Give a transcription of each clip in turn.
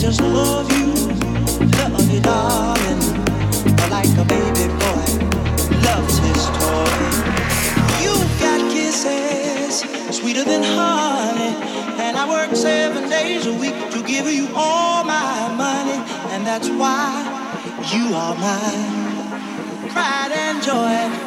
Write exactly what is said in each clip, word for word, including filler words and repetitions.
just love you, love you, darling. Like a baby boy loves his toy. You've got kisses sweeter than honey, and I work seven days a week to give you all my money, and that's why you are mine. Pride and joy.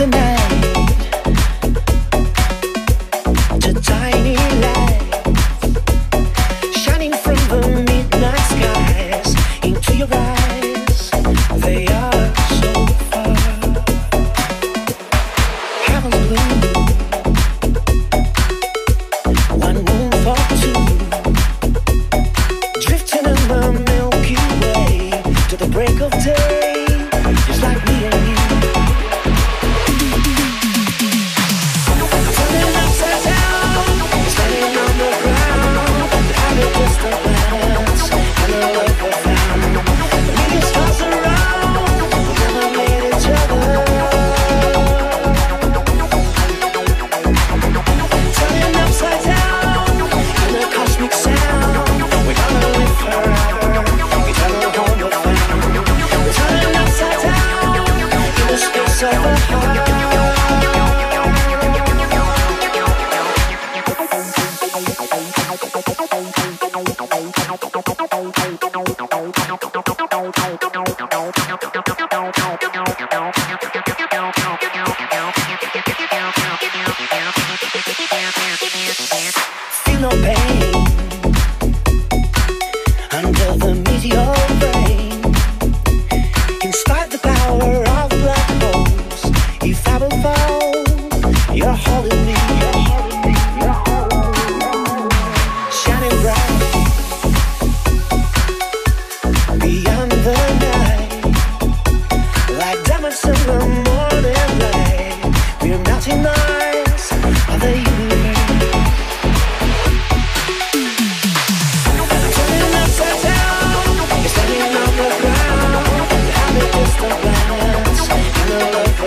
We'll be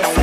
right back.